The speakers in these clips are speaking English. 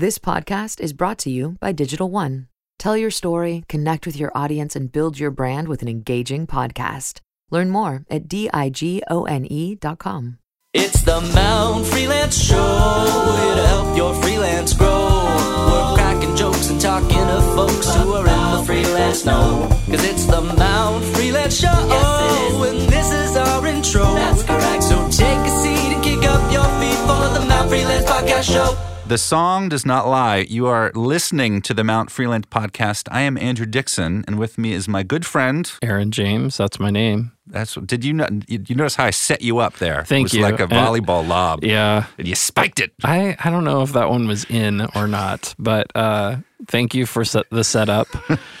This podcast is brought to you by Digital One. Tell your story, connect with your audience, and build your brand with an engaging podcast. Learn more at digone.com. It's the Mt. Freelance Show. It'll help your freelance grow. We're cracking jokes and talking to folks who are in the freelance know. Because it's the Mt. Freelance Show. And this is our intro. That's correct. So take a seat and kick up your feet for the Mt. Freelance Podcast Show. The song does not lie. You are listening to the Mt. Freelance Podcast. I am Andrew Dickson, and with me is my good friend Aaron James. That's my name. Did you notice how I set you up there? Thank you. It was like a volleyball lob. Yeah, and you spiked it. I don't know if that one was in or not, but thank you for the setup.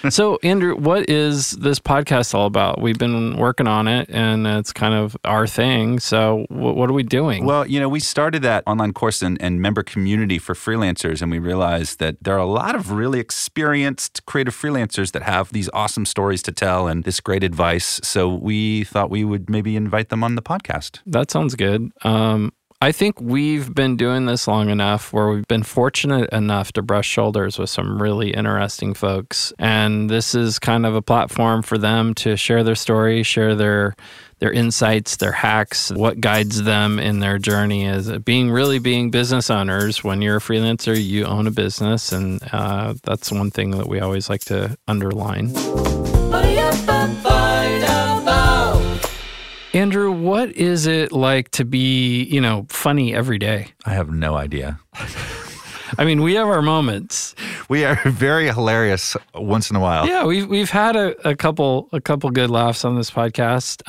So, Andrew, what is this podcast all about? We've been working on it, and it's kind of our thing. So, what are we doing? Well, we started that online course and member community for freelancers, and we realized that there are a lot of really experienced creative freelancers that have these awesome stories to tell and this great advice. So we thought we would maybe invite them on the podcast. That sounds good. I think we've been doing this long enough where we've been fortunate enough to brush shoulders with some really interesting folks. And this is kind of a platform for them to share their story, share their insights, their hacks, what guides them in their journey is being business owners. When you're a freelancer, you own a business. And that's one thing that we always like to underline. Andrew, what is it like to be, funny every day? I have no idea. I mean, we have our moments. We are very hilarious once in a while. Yeah, we've had a couple good laughs on this podcast,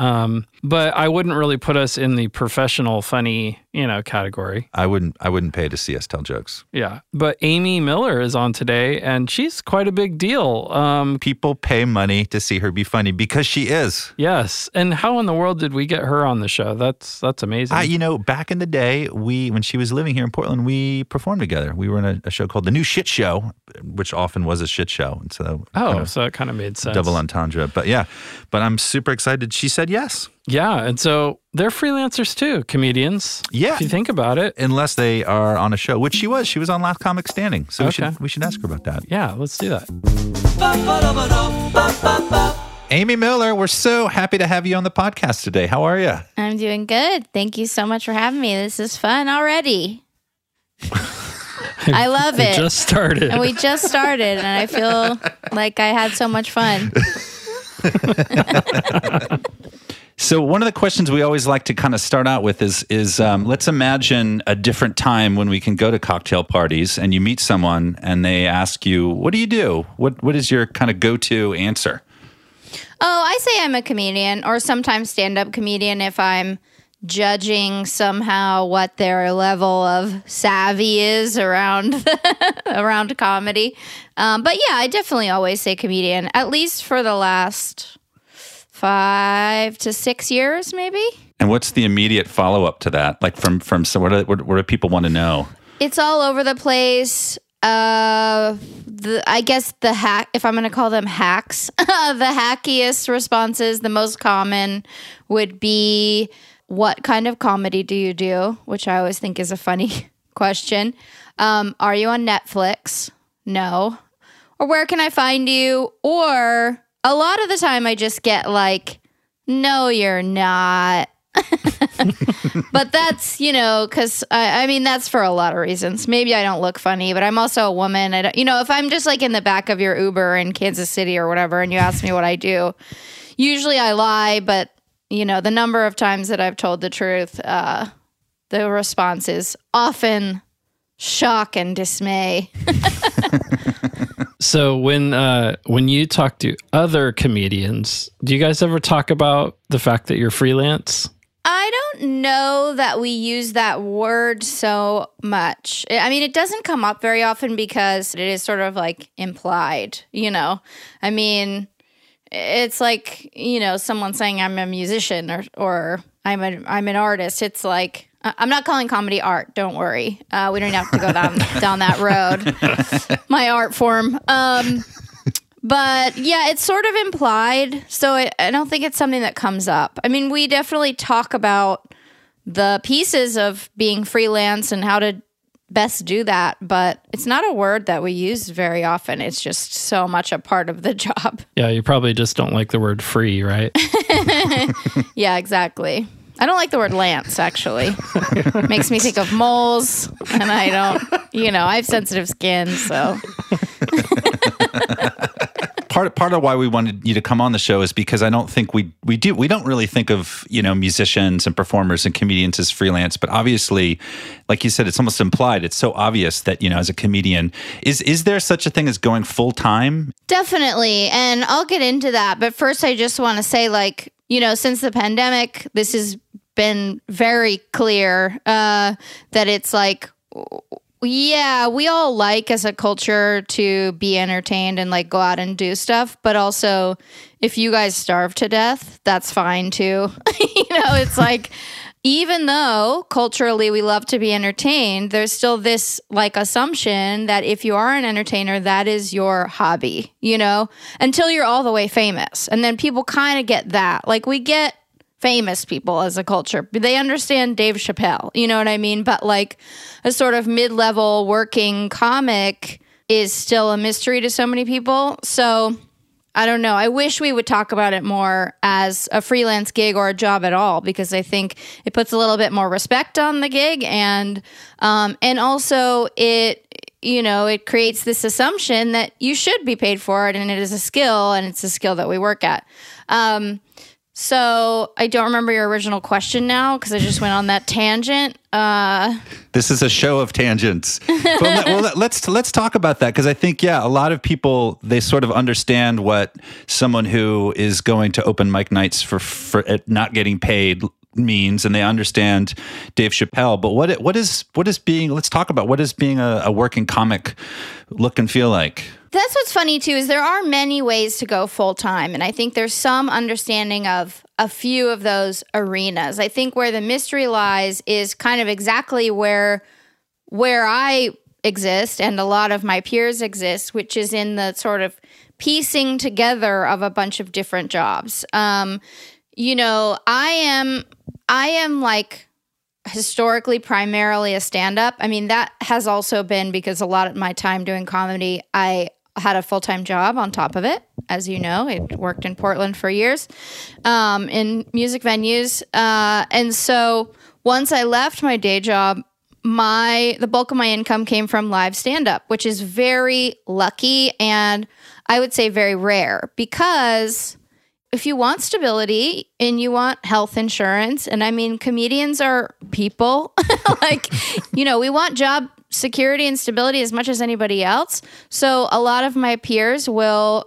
but I wouldn't really put us in the professional funny, category. I wouldn't pay to see us tell jokes. Yeah, but Amy Miller is on today, and she's quite a big deal. People pay money to see her be funny because she is. Yes, and how in the world did we get her on the show? That's amazing. Back in the day, when she was living here in Portland, we performed together. We were in a show called The New Shit Show, which often was a shit show. And so so it kind of made sense. Double entendre. But yeah, but I'm super excited. She said yes. Yeah, and so they're freelancers too, comedians. Yeah. If you think about it. Unless they are on a show, which she was. She was on Last Comic Standing. So we should ask her about that. Yeah, let's do that. Amy Miller, we're so happy to have you on the podcast today. How are you? I'm doing good. Thank you so much for having me. This is fun already. I love it. We just started, and I feel like I had so much fun. So one of the questions we always like to kind of start out with is let's imagine a different time when we can go to cocktail parties and you meet someone and they ask you, what do you do? What is your kind of go-to answer? Oh, I say I'm a comedian, or sometimes stand-up comedian if I'm judging somehow what their level of savvy is around around comedy. But yeah, I definitely always say comedian, at least for the last 5 to 6 years, maybe. And what's the immediate follow-up to that? Like from so what do people want to know? It's all over the place. I guess the hack, if I'm going to call them hacks, the hackiest responses, the most common would be, what kind of comedy do you do? Which I always think is a funny question. Are you on Netflix? No. Or where can I find you? Or a lot of the time I just get like, no, you're not. But that's, because I mean, that's for a lot of reasons. Maybe I don't look funny, but I'm also a woman. I don't, if I'm just like in the back of your Uber in Kansas City or whatever, and you ask me what I do, usually I lie, but the number of times that I've told the truth, the response is often shock and dismay. So when you talk to other comedians, do you guys ever talk about the fact that you're freelance? I don't know that we use that word so much. I mean, it doesn't come up very often because it is sort of like implied, I mean, it's like, someone saying I'm a musician or I'm an artist. It's like, I'm not calling comedy art, don't worry. We don't have to go down that road, my art form. But yeah, it's sort of implied, so I don't think it's something that comes up. I mean, we definitely talk about the pieces of being freelance and how to best do that, but it's not a word that we use very often. It's just so much a part of the job. Yeah, you probably just don't like the word free, right? Yeah, exactly. I don't like the word lance, actually. Makes me think of moles, and I don't, I have sensitive skin, so. Part of why we wanted you to come on the show is because I don't think we don't really think of, musicians and performers and comedians as freelance, but obviously, like you said, it's almost implied. It's so obvious that, as a comedian, is there such a thing as going full time? Definitely, and I'll get into that, but first I just want to say, since the pandemic, this has been very clear that it's like, yeah, we all like as a culture to be entertained and go out and do stuff. But also if you guys starve to death, that's fine too. It's like, even though culturally we love to be entertained, there's still this assumption that if you are an entertainer, that is your hobby, until you're all the way famous. And then people kind of get that. We get famous people as a culture. They understand Dave Chappelle, you know what I mean? But a sort of mid-level working comic is still a mystery to so many people. So I don't know. I wish we would talk about it more as a freelance gig or a job at all, because I think it puts a little bit more respect on the gig. And also it, it creates this assumption that you should be paid for it, and it is a skill, and it's a skill that we work at. So I don't remember your original question now because I just went on that tangent. This is a show of tangents. But let's talk about that, because I think, a lot of people, they sort of understand what someone who is going to open mic nights for not getting paid means, and they understand Dave Chappelle. But let's talk about what is being a working comic look and feel like. That's what's funny too, is there are many ways to go full time, and I think there's some understanding of a few of those arenas. I think where the mystery lies is kind of exactly where I exist and a lot of my peers exist, which is in the sort of piecing together of a bunch of different jobs. I am historically primarily a stand-up. I mean, that has also been because a lot of my time doing comedy, I had a full-time job on top of it. As you know, I worked in Portland for years, in music venues. And so once I left my day job, the bulk of my income came from live stand-up, which is very lucky and I would say very rare, because if you want stability and you want health insurance, and I mean, comedians are people, we want job security and stability as much as anybody else. So a lot of my peers will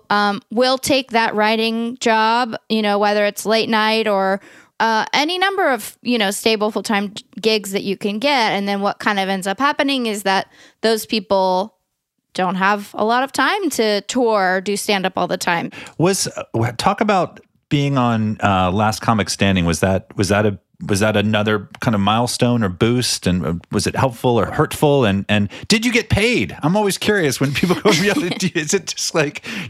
take that writing job, whether it's late night or any number of, stable full-time gigs that you can get. And then what kind of ends up happening is that those people don't have a lot of time to tour, do stand-up all the time. Talk about being on Last Comic Standing. Was that another kind of milestone or boost? And was it helpful or hurtful? And did you get paid? I'm always curious when people go, is it just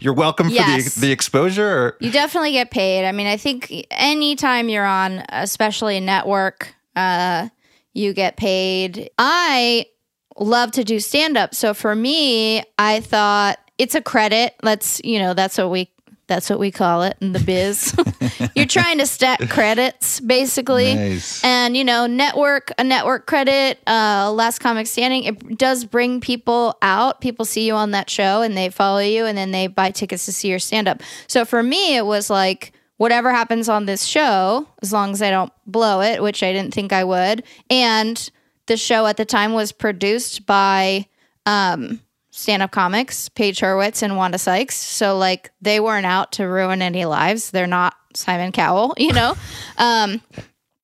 you're welcome for the exposure? Or? You definitely get paid. I mean, I think anytime you're on, especially a network, you get paid. I love to do stand-up. So for me, I thought it's a credit. That's what we call it in the biz. You're trying to stack credits, basically. Nice. And, a network credit, Last Comic Standing, it does bring people out. People see you on that show and they follow you and then they buy tickets to see your stand-up. So for me, it was whatever happens on this show, as long as I don't blow it, which I didn't think I would, and the show at the time was produced by stand-up comics, Paige Hurwitz and Wanda Sykes. So, they weren't out to ruin any lives. They're not Simon Cowell,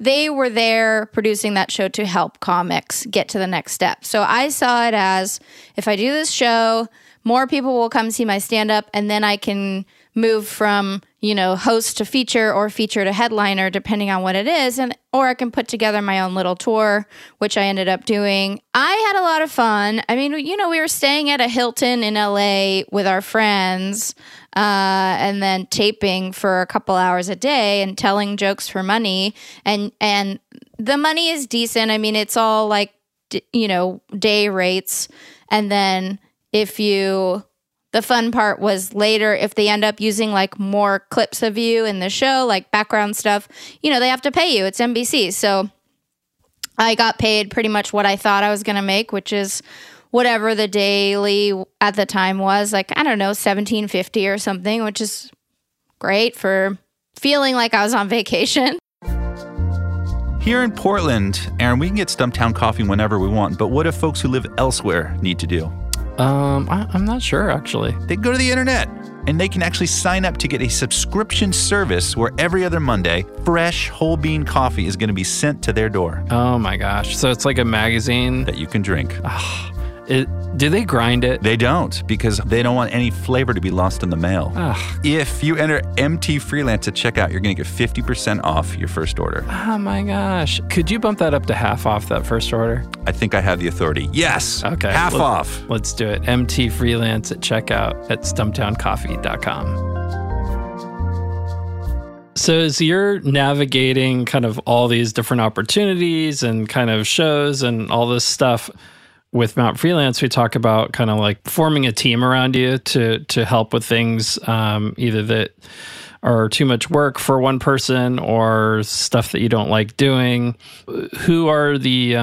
They were there producing that show to help comics get to the next step. So I saw it as, if I do this show, more people will come see my stand-up, and then I can move from, host to feature or feature to headliner, depending on what it is. Or I can put together my own little tour, which I ended up doing. I had a lot of fun. I mean, we were staying at a Hilton in LA with our friends, and then taping for a couple hours a day and telling jokes for money. And the money is decent. I mean, it's all you know, day rates. And then if you, the fun part was later, if they end up using like more clips of you in the show, like background stuff, you know, they have to pay you. It's NBC. So I got paid pretty much what I thought I was going to make, which is whatever the daily at the time was, like, I don't know, $17.50 or something, which is great for feeling like I was on vacation. Here in Portland, Aaron, we can get Stumptown Coffee whenever we want, but what if folks who live elsewhere need to do? I'm not sure, actually. They can go to the internet, and they can actually sign up to get a subscription service where every other Monday, fresh whole bean coffee is going to be sent to their door. Oh my gosh. So it's like a magazine? That you can drink. Do they grind it? They don't, because they don't want any flavor to be lost in the mail. Ugh. If you enter Mt. Freelance at checkout, you're going to get 50% off your first order. Oh, my gosh. Could you bump that up to half off that first order? I think I have the authority. Yes. Okay. Half off. Let's do it. Mt. Freelance at checkout at stumptowncoffee.com. So as you're navigating kind of all these different opportunities and kind of shows and all this stuff, with Mt. Freelance, we talk about kind of like forming a team around you to help with things, either that are too much work for one person or stuff that you don't like doing. Who are the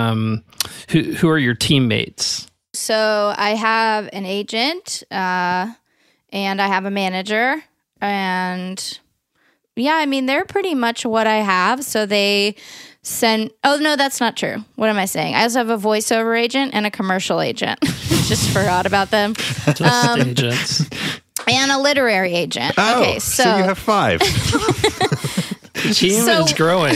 who are your teammates? So I have an agent, and I have a manager, and yeah, I mean they're pretty much what I have. So they. Oh, no, that's not true. What am I saying? I also have a voiceover agent and a commercial agent. Just forgot about them. Just agents. And a literary agent. Oh, okay, so you have 5. Team is growing.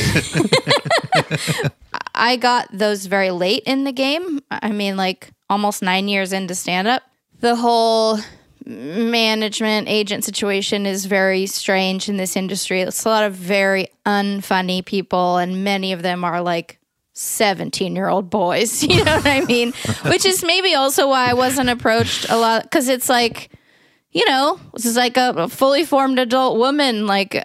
I got those very late in the game. I mean, like almost 9 years into stand-up. The whole management agent situation is very strange in this industry. It's a lot of very unfunny people, and many of them are like 17-year-old boys, you know what I mean? Which is maybe also why I wasn't approached a lot, because it's like, you know, this is like a fully formed adult woman. Like,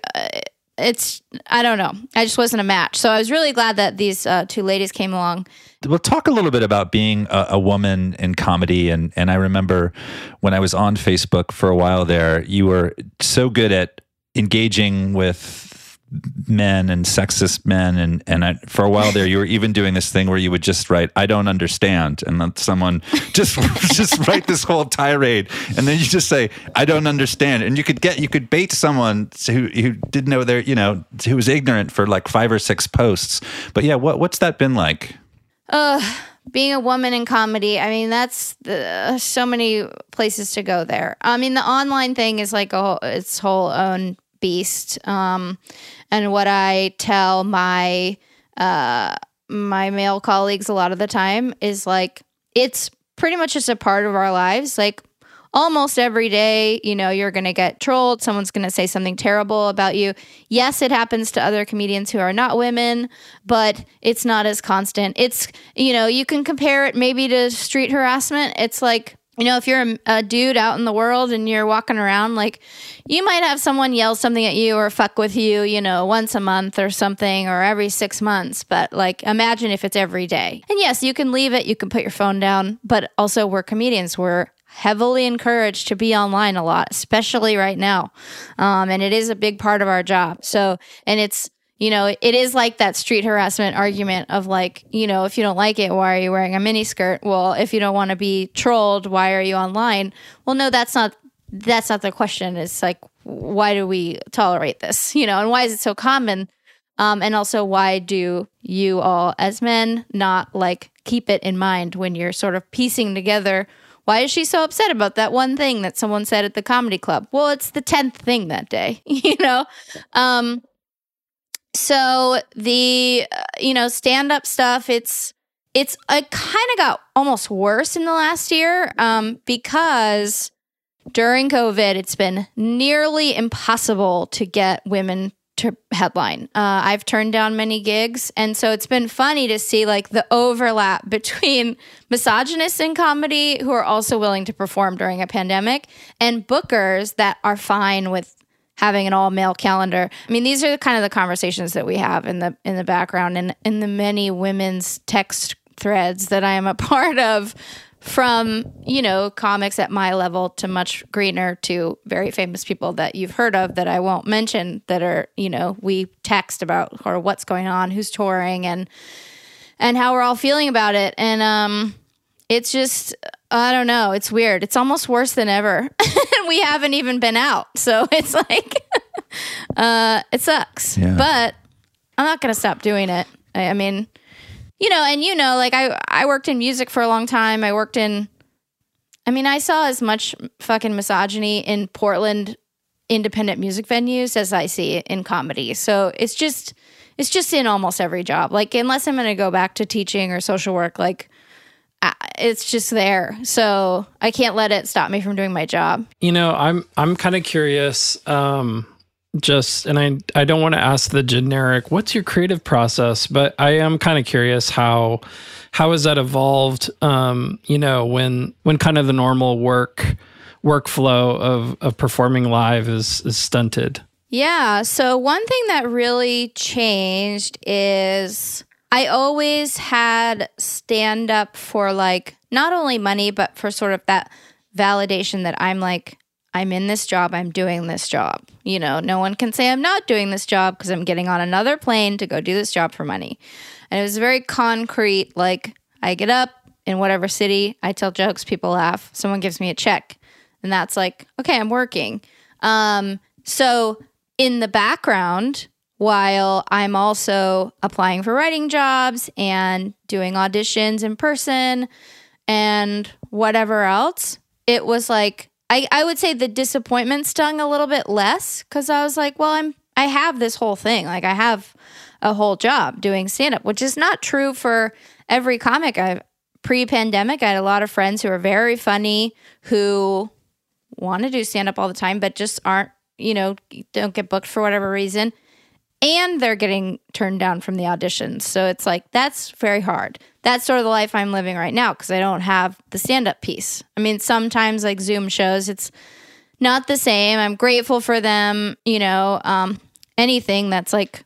it's, I don't know. I just wasn't a match. So I was really glad that these 2 ladies came along. We'll talk a little bit about being a woman in comedy. And I remember when I was on Facebook for a while there, you were so good at engaging with men and sexist men. And I, for a while there, you were even doing this thing where you would just write, I don't understand. And then someone just write this whole tirade. And then you just say, I don't understand. And you could bait someone who didn't know their, you know, who was ignorant for like 5 or 6 posts. But yeah, what's that been like? Being a woman in comedy, I mean, that's so many places to go there. I mean, the online thing is like its whole own beast. And what I tell my my male colleagues a lot of the time is like, it's pretty much just a part of our lives. Like almost every day, you know, you're going to get trolled. Someone's going to say something terrible about you. Yes, it happens to other comedians who are not women, but it's not as constant. It's, you know, you can compare it maybe to street harassment. It's like, you know, if you're a dude out in the world and you're walking around, like you might have someone yell something at you or fuck with you, you know, once a month or something, or every 6 months. But like, imagine if it's every day. And yes, you can leave it. You can put your phone down. But also we're comedians. We're heavily encouraged to be online a lot, especially right now. And it is a big part of our job. So, and it's, you know, it is like that street harassment argument of like, you know, if you don't like it, why are you wearing a miniskirt? Well, if you don't want to be trolled, why are you online? Well, no, that's not the question. It's like, why do we tolerate this? You know, and why is it so common? And also, why do you all as men not like keep it in mind when you're sort of piecing together? Why is she so upset about that one thing that someone said at the comedy club? Well, it's the 10th thing that day, you know? So the, you know, stand-up stuff, it kind of got almost worse in the last year because during COVID, it's been nearly impossible to get women to headline. I've turned down many gigs. And so it's been funny to see like the overlap between misogynists in comedy who are also willing to perform during a pandemic and bookers that are fine with having an all-male calendar. I mean, these are the kind of the conversations that we have in the background and in the many women's text threads that I am a part of, from, you know, comics at my level to much greener to very famous people that you've heard of that I won't mention, that are, you know, we text about or what's going on, who's touring, and how we're all feeling about it. And it's just, I don't know, it's weird. It's almost worse than ever. We haven't even been out. So it's like, it sucks. Yeah. But I'm not going to stop doing it. I mean... You know, and you know, like I worked in music for a long time. I worked in, I mean, I saw as much fucking misogyny in Portland independent music venues as I see in comedy. So it's just in almost every job. Like, unless I'm going to go back to teaching or social work, like it's just there. So I can't let it stop me from doing my job. You know, I'm kind of curious, I don't want to ask the generic, what's your creative process? But I am kind of curious how has that evolved, you know, when kind of the normal workflow of performing live is stunted? Yeah. So one thing that really changed is I always had stand up for, like, not only money, but for sort of that validation that I'm like, I'm in this job, I'm doing this job. You know, no one can say I'm not doing this job because I'm getting on another plane to go do this job for money. And it was very concrete, like I get up in whatever city, I tell jokes, people laugh, someone gives me a check. And that's like, okay, I'm working. So in the background, while I'm also applying for writing jobs and doing auditions in person and whatever else, it was like, I would say the disappointment stung a little bit less because I was like, well, I have this whole thing. Like, I have a whole job doing stand-up, which is not true for every comic. Pre-pandemic, I had a lot of friends who are very funny, who want to do stand-up all the time, but just aren't, you know, don't get booked for whatever reason. And they're getting turned down from the auditions. So it's like, that's very hard. That's sort of the life I'm living right now because I don't have the stand-up piece. I mean, sometimes like Zoom shows, it's not the same. I'm grateful for them, you know, anything that's like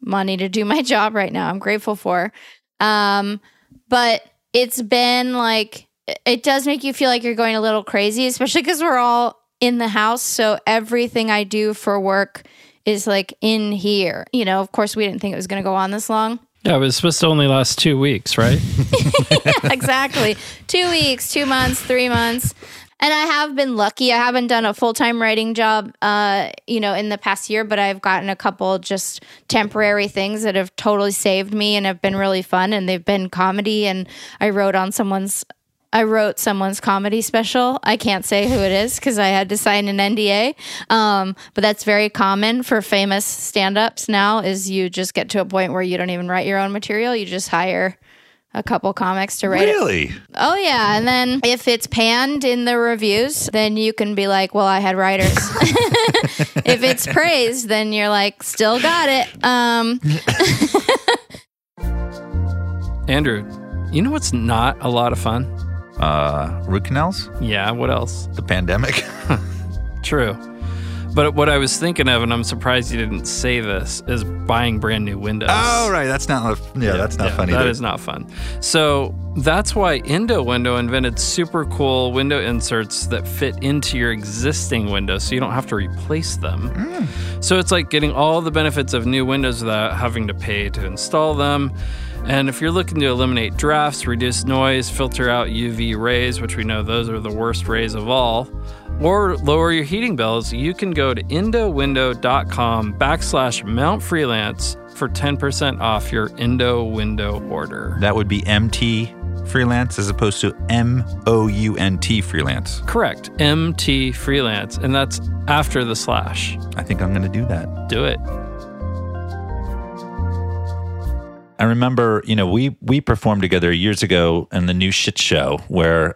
money to do my job right now, I'm grateful for. But it's been like, it does make you feel like you're going a little crazy, especially because we're all in the house. So everything I do for work is like in here. You know, of course, we didn't think it was going to go on this long. Yeah, it was supposed to only last 2 weeks, right? Yeah, exactly. 2 weeks, 2 months, 3 months. And I have been lucky. I haven't done a full-time writing job, you know, in the past year, but I've gotten a couple just temporary things that have totally saved me and have been really fun. And they've been comedy. And I wrote someone's comedy special. I can't say who it is because I had to sign an NDA. But that's very common for famous stand-ups now, is you just get to a point where you don't even write your own material. You just hire a couple comics to write it. Really? Oh, yeah. And then if it's panned in the reviews, then you can be like, well, I had writers. If it's praised, then you're like, still got it. Andrew, you know what's not a lot of fun? Root canals? Yeah, what else? The pandemic. True. But what I was thinking of, and I'm surprised you didn't say this, is buying brand new windows. Oh, right. That's not fun either. That is not fun. So that's why Indowindow invented super cool window inserts that fit into your existing windows, so you don't have to replace them. Mm. So it's like getting all the benefits of new windows without having to pay to install them. And if you're looking to eliminate drafts, reduce noise, filter out UV rays, which we know those are the worst rays of all, or lower your heating bills, you can go to Indowindow.com/Mt. Freelance for 10% off your Indowindow order. That would be MT Freelance as opposed to MOUNT Freelance. Correct. MT Freelance. And that's after the / I think I'm going to do that. Do it. I remember, you know, we performed together years ago in the New Shit Show, where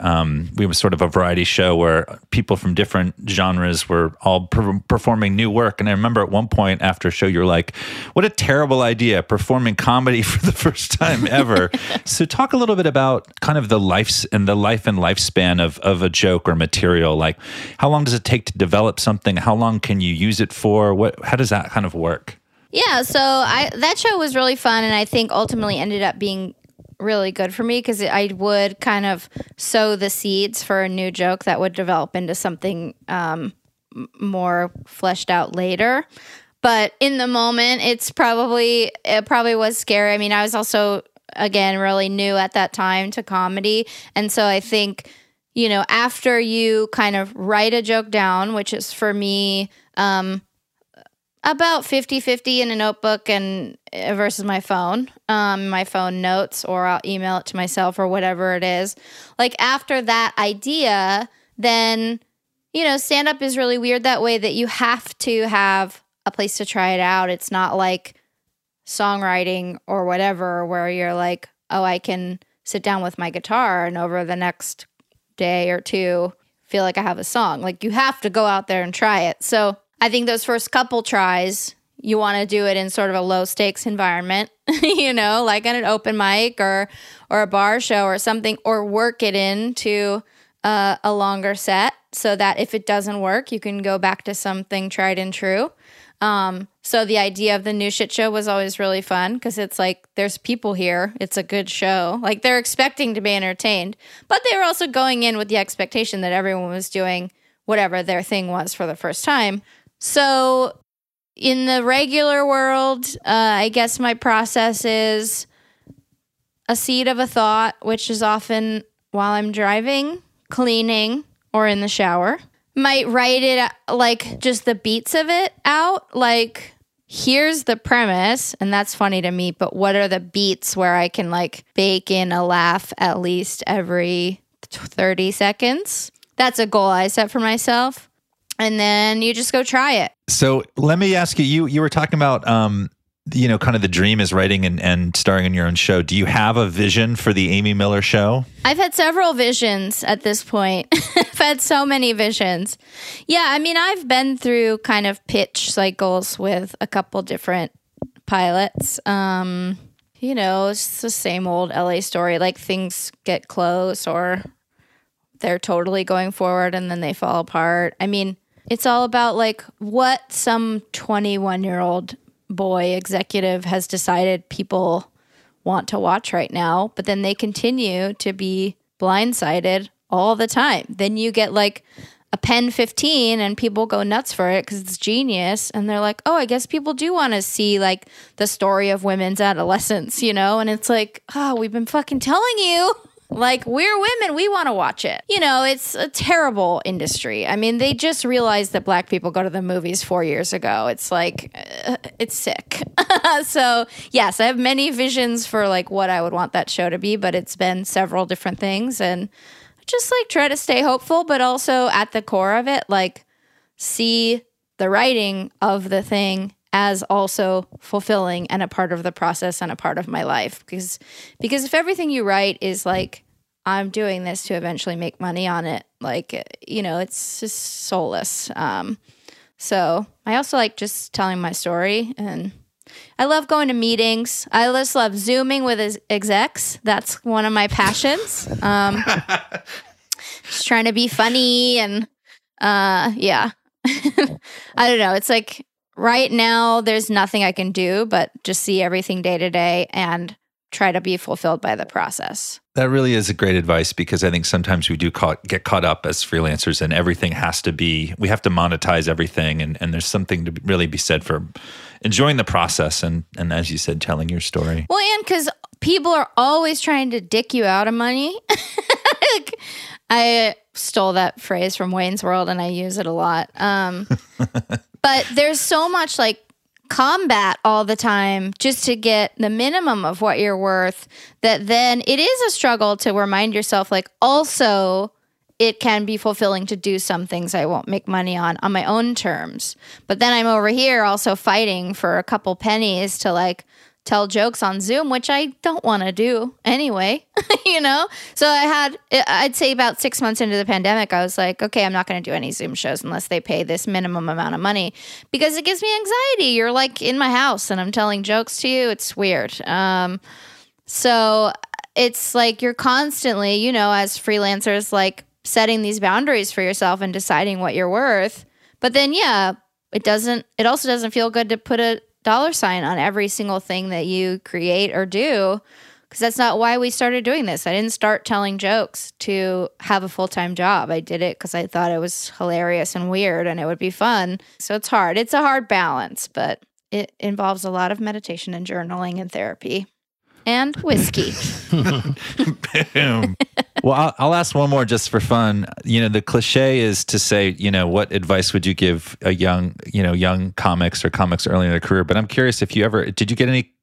we were sort of a variety show where people from different genres were all performing new work. And I remember at one point after a show, you're like, what a terrible idea, performing comedy for the first time ever. So talk a little bit about kind of the life and lifespan of a joke or material. Like, how long does it take to develop something? How long can you use it for? How does that kind of work? Yeah, so that show was really fun, and I think ultimately ended up being really good for me because I would kind of sow the seeds for a new joke that would develop into something more fleshed out later. But in the moment, it probably was scary. I mean, I was also, again, really new at that time to comedy. And so I think, you know, after you kind of write a joke down, which is for me about 50-50 in a notebook and versus my phone notes, or I'll email it to myself or whatever it is. Like after that idea, then, you know, stand-up is really weird that way, that you have to have a place to try it out. It's not like songwriting or whatever where you're like, oh, I can sit down with my guitar and over the next day or two feel like I have a song. Like you have to go out there and try it. So I think those first couple tries, you want to do it in sort of a low stakes environment, you know, like at an open mic or a bar show or something, or work it into a longer set so that if it doesn't work, you can go back to something tried and true. So the idea of the new shit show was always really fun because it's like, there's people here. It's a good show. Like they're expecting to be entertained, but they were also going in with the expectation that everyone was doing whatever their thing was for the first time. So in the regular world, I guess my process is a seed of a thought, which is often while I'm driving, cleaning, or in the shower. Might write it, like, just the beats of it out. Like, here's the premise, and that's funny to me, but what are the beats where I can, like, bake in a laugh at least every 30 seconds? That's a goal I set for myself. And then you just go try it. So let me ask you, you were talking about, you know, kind of the dream is writing and starring in your own show. Do you have a vision for the Amy Miller show? I've had several visions at this point. I've had so many visions. Yeah, I mean, I've been through kind of pitch cycles with a couple different pilots. You know, it's the same old LA story. Like things get close or they're totally going forward and then they fall apart. I mean, it's all about like what some 21-year-old boy executive has decided people want to watch right now, but then they continue to be blindsided all the time. Then you get like a Pen 15 and people go nuts for it because it's genius. And they're like, oh, I guess people do want to see like the story of women's adolescence, you know? And it's like, oh, we've been fucking telling you. Like, we're women, we want to watch it. You know, it's a terrible industry. I mean, they just realized that black people go to the movies 4 years ago. It's like, it's sick. So, yes, I have many visions for, like, what I would want that show to be, but it's been several different things. And just, like, try to stay hopeful, but also at the core of it, like, see the writing of the thing as also fulfilling and a part of the process and a part of my life. Because if everything you write is like, I'm doing this to eventually make money on it, like, you know, it's just soulless. So I also like just telling my story, and I love going to meetings. I just love Zooming with execs. That's one of my passions. Just trying to be funny and yeah. I don't know. It's like, right now, there's nothing I can do but just see everything day to day and try to be fulfilled by the process. That really is a great advice, because I think sometimes we do get caught up as freelancers and everything has to be, we have to monetize everything. And there's something to really be said for enjoying the process and as you said, telling your story. Well, and because people are always trying to dick you out of money. Like, I stole that phrase from Wayne's World and I use it a lot. But there's so much like combat all the time just to get the minimum of what you're worth, that then it is a struggle to remind yourself, like, also it can be fulfilling to do some things I won't make money on my own terms. But then I'm over here also fighting for a couple pennies to like tell jokes on Zoom, which I don't want to do anyway, you know? So I'd say about 6 months into the pandemic, I was like, okay, I'm not going to do any Zoom shows unless they pay this minimum amount of money, because it gives me anxiety. You're like in my house and I'm telling jokes to you. It's weird. So it's like, you're constantly, you know, as freelancers, like setting these boundaries for yourself and deciding what you're worth. But then, yeah, it also doesn't feel good to put a dollar sign on every single thing that you create or do, because that's not why we started doing this. I didn't start telling jokes to have a full-time job. I did it because I thought it was hilarious and weird and it would be fun. So it's hard. It's a hard balance, but it involves a lot of meditation and journaling and therapy. And whiskey. Boom. Well, I'll ask one more just for fun. You know, the cliche is to say, you know, what advice would you give a young comics or comics early in their career? But I'm curious if you ever, did you get any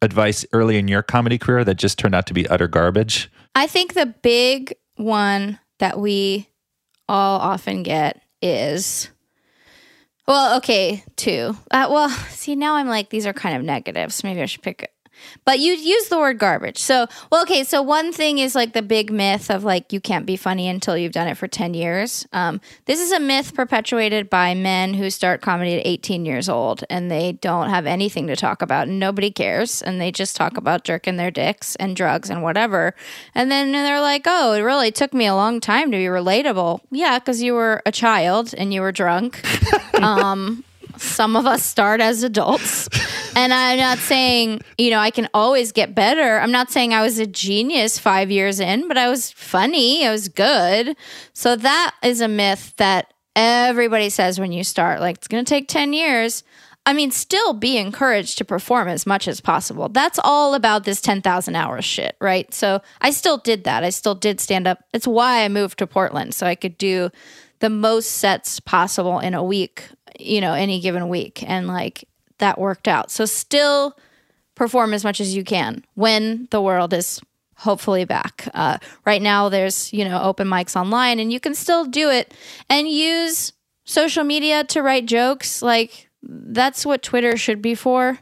advice early in your comedy career that just turned out to be utter garbage? I think the big one that we all often get is... Well, okay, two. Well, see, now I'm like, these are kind of negatives. Maybe I should pick it. But you use the word garbage. So, well, okay, so one thing is like the big myth of like you can't be funny until you've done it for 10 years. This is a myth perpetuated by men who start comedy at 18 years old and they don't have anything to talk about and nobody cares and they just talk about jerking their dicks and drugs and whatever. And then they're like, oh, it really took me a long time to be relatable. Yeah, because you were a child and you were drunk. Some of us start as adults. And I'm not saying, you know, I can always get better. I'm not saying I was a genius 5 years in, but I was funny. I was good. So that is a myth that everybody says when you start, like, it's going to take 10 years. I mean, still be encouraged to perform as much as possible. That's all about this 10,000 hours shit, right? So I still did that. I still did stand up. It's why I moved to Portland, so I could do the most sets possible in a week, you know, any given week. And like that worked out. So still perform as much as you can when the world is hopefully back. Right now there's, you know, open mics online and you can still do it and use social media to write jokes. Like that's what Twitter should be for,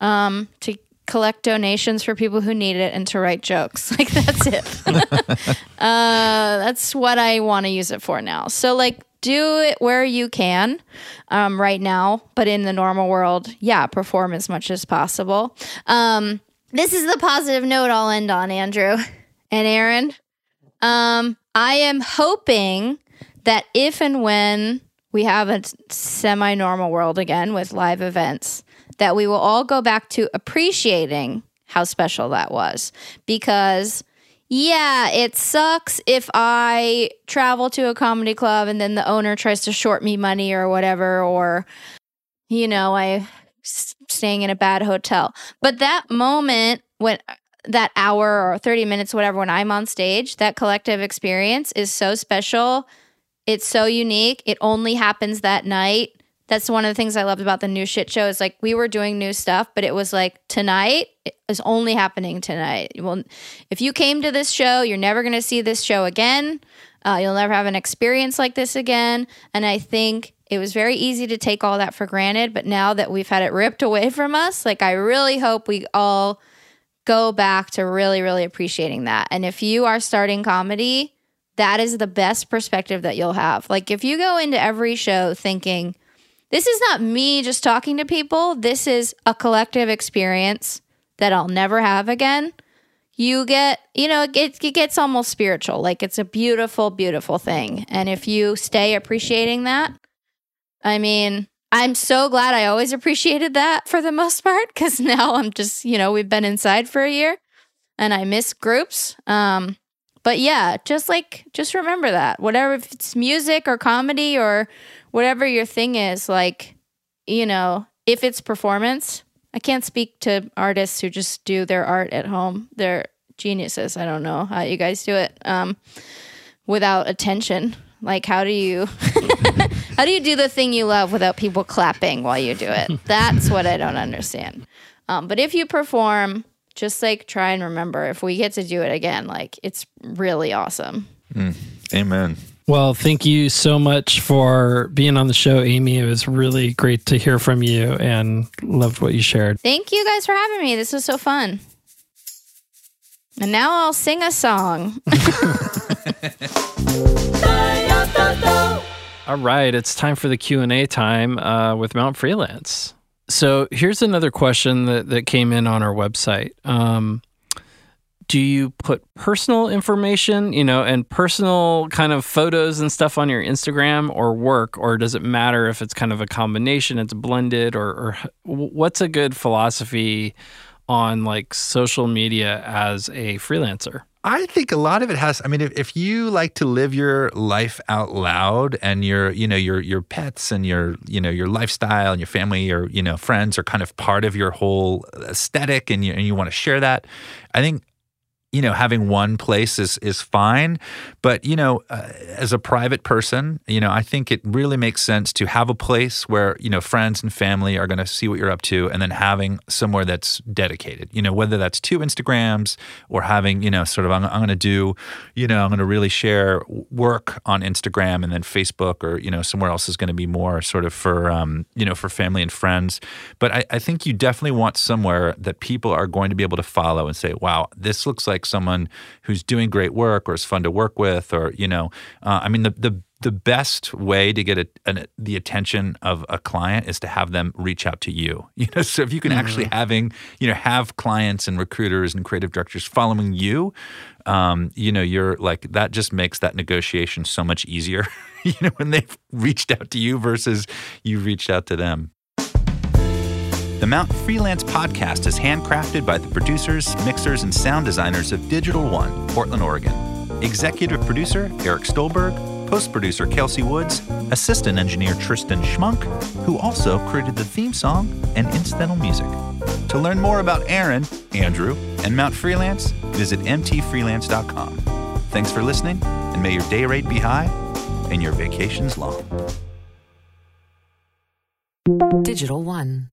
to collect donations for people who need it and to write jokes. Like that's it. That's what I want to use it for now. So like, do it where you can right now, but in the normal world, yeah, perform as much as possible. This is the positive note I'll end on, Andrew and Aaron. I am hoping that if and when we have a semi-normal world again with live events, that we will all go back to appreciating how special that was, because... yeah, it sucks if I travel to a comedy club and then the owner tries to short me money or whatever, or, you know, I'm staying in a bad hotel. But that moment, when that hour or 30 minutes, whatever, when I'm on stage, that collective experience is so special. It's so unique. It only happens that night. That's one of the things I loved about the new shit show. Is like we were doing new stuff, but it was like tonight is only happening tonight. Well, if you came to this show, you're never going to see this show again. You'll never have an experience like this again. And I think it was very easy to take all that for granted. But now that we've had it ripped away from us, like I really hope we all go back to really, really appreciating that. And if you are starting comedy, that is the best perspective that you'll have. Like if you go into every show thinking, this is not me just talking to people. This is a collective experience that I'll never have again. You get, you know, it gets almost spiritual. Like it's a beautiful, beautiful thing. And if you stay appreciating that, I mean, I'm so glad I always appreciated that for the most part, because now I'm just, you know, we've been inside for a year and I miss groups. But yeah, just remember that. Whatever, if it's music or comedy or whatever your thing is, like, you know, if it's performance, I can't speak to artists who just do their art at home. They're geniuses. I don't know how you guys do it without attention. Like, how do you do the thing you love without people clapping while you do it? That's what I don't understand. But if you perform... just like try and remember, if we get to do it again, like it's really awesome. Amen. Well, thank you so much for being on the show, Amy. It was really great to hear from you and loved what you shared. Thank you guys for having me. This was so fun. And now I'll sing a song. All right. It's time for the Q&A time with Mt. Freelance. So here's another question that came in on our website. Do you put personal information, you know, and personal kind of photos and stuff on your Instagram or work, or does it matter if it's kind of a combination, it's blended, or what's a good philosophy on like social media as a freelancer? I think a lot of it has, I mean, if you like to live your life out loud and your pets and your lifestyle and your family or, friends are kind of part of your whole aesthetic and you want to share that, I think, having one place is fine. But, as a private person, I think it really makes sense to have a place where, friends and family are going to see what you're up to, and then having somewhere that's dedicated, whether that's 2 Instagrams or having, sort of, I'm going to really share work on Instagram and then Facebook, or, somewhere else is going to be more sort of for, for family and friends. But I think you definitely want somewhere that people are going to be able to follow and say, wow, this looks like someone who's doing great work or is fun to work with, or the best way to get the attention of a client is to have them reach out to you. So if you can actually have clients and recruiters and creative directors following you, you're like, that just makes that negotiation so much easier. When they've reached out to you versus you reached out to them. The Mt. Freelance podcast is handcrafted by the producers, mixers, and sound designers of Digital One, Portland, Oregon. Executive producer, Eric Stolberg. Post-producer, Kelsey Woods. Assistant engineer, Tristan Schmunk, who also created the theme song and incidental music. To learn more about Aaron, Andrew, and Mt. Freelance, visit mtfreelance.com. Thanks for listening, and may your day rate be high and your vacations long. Digital One.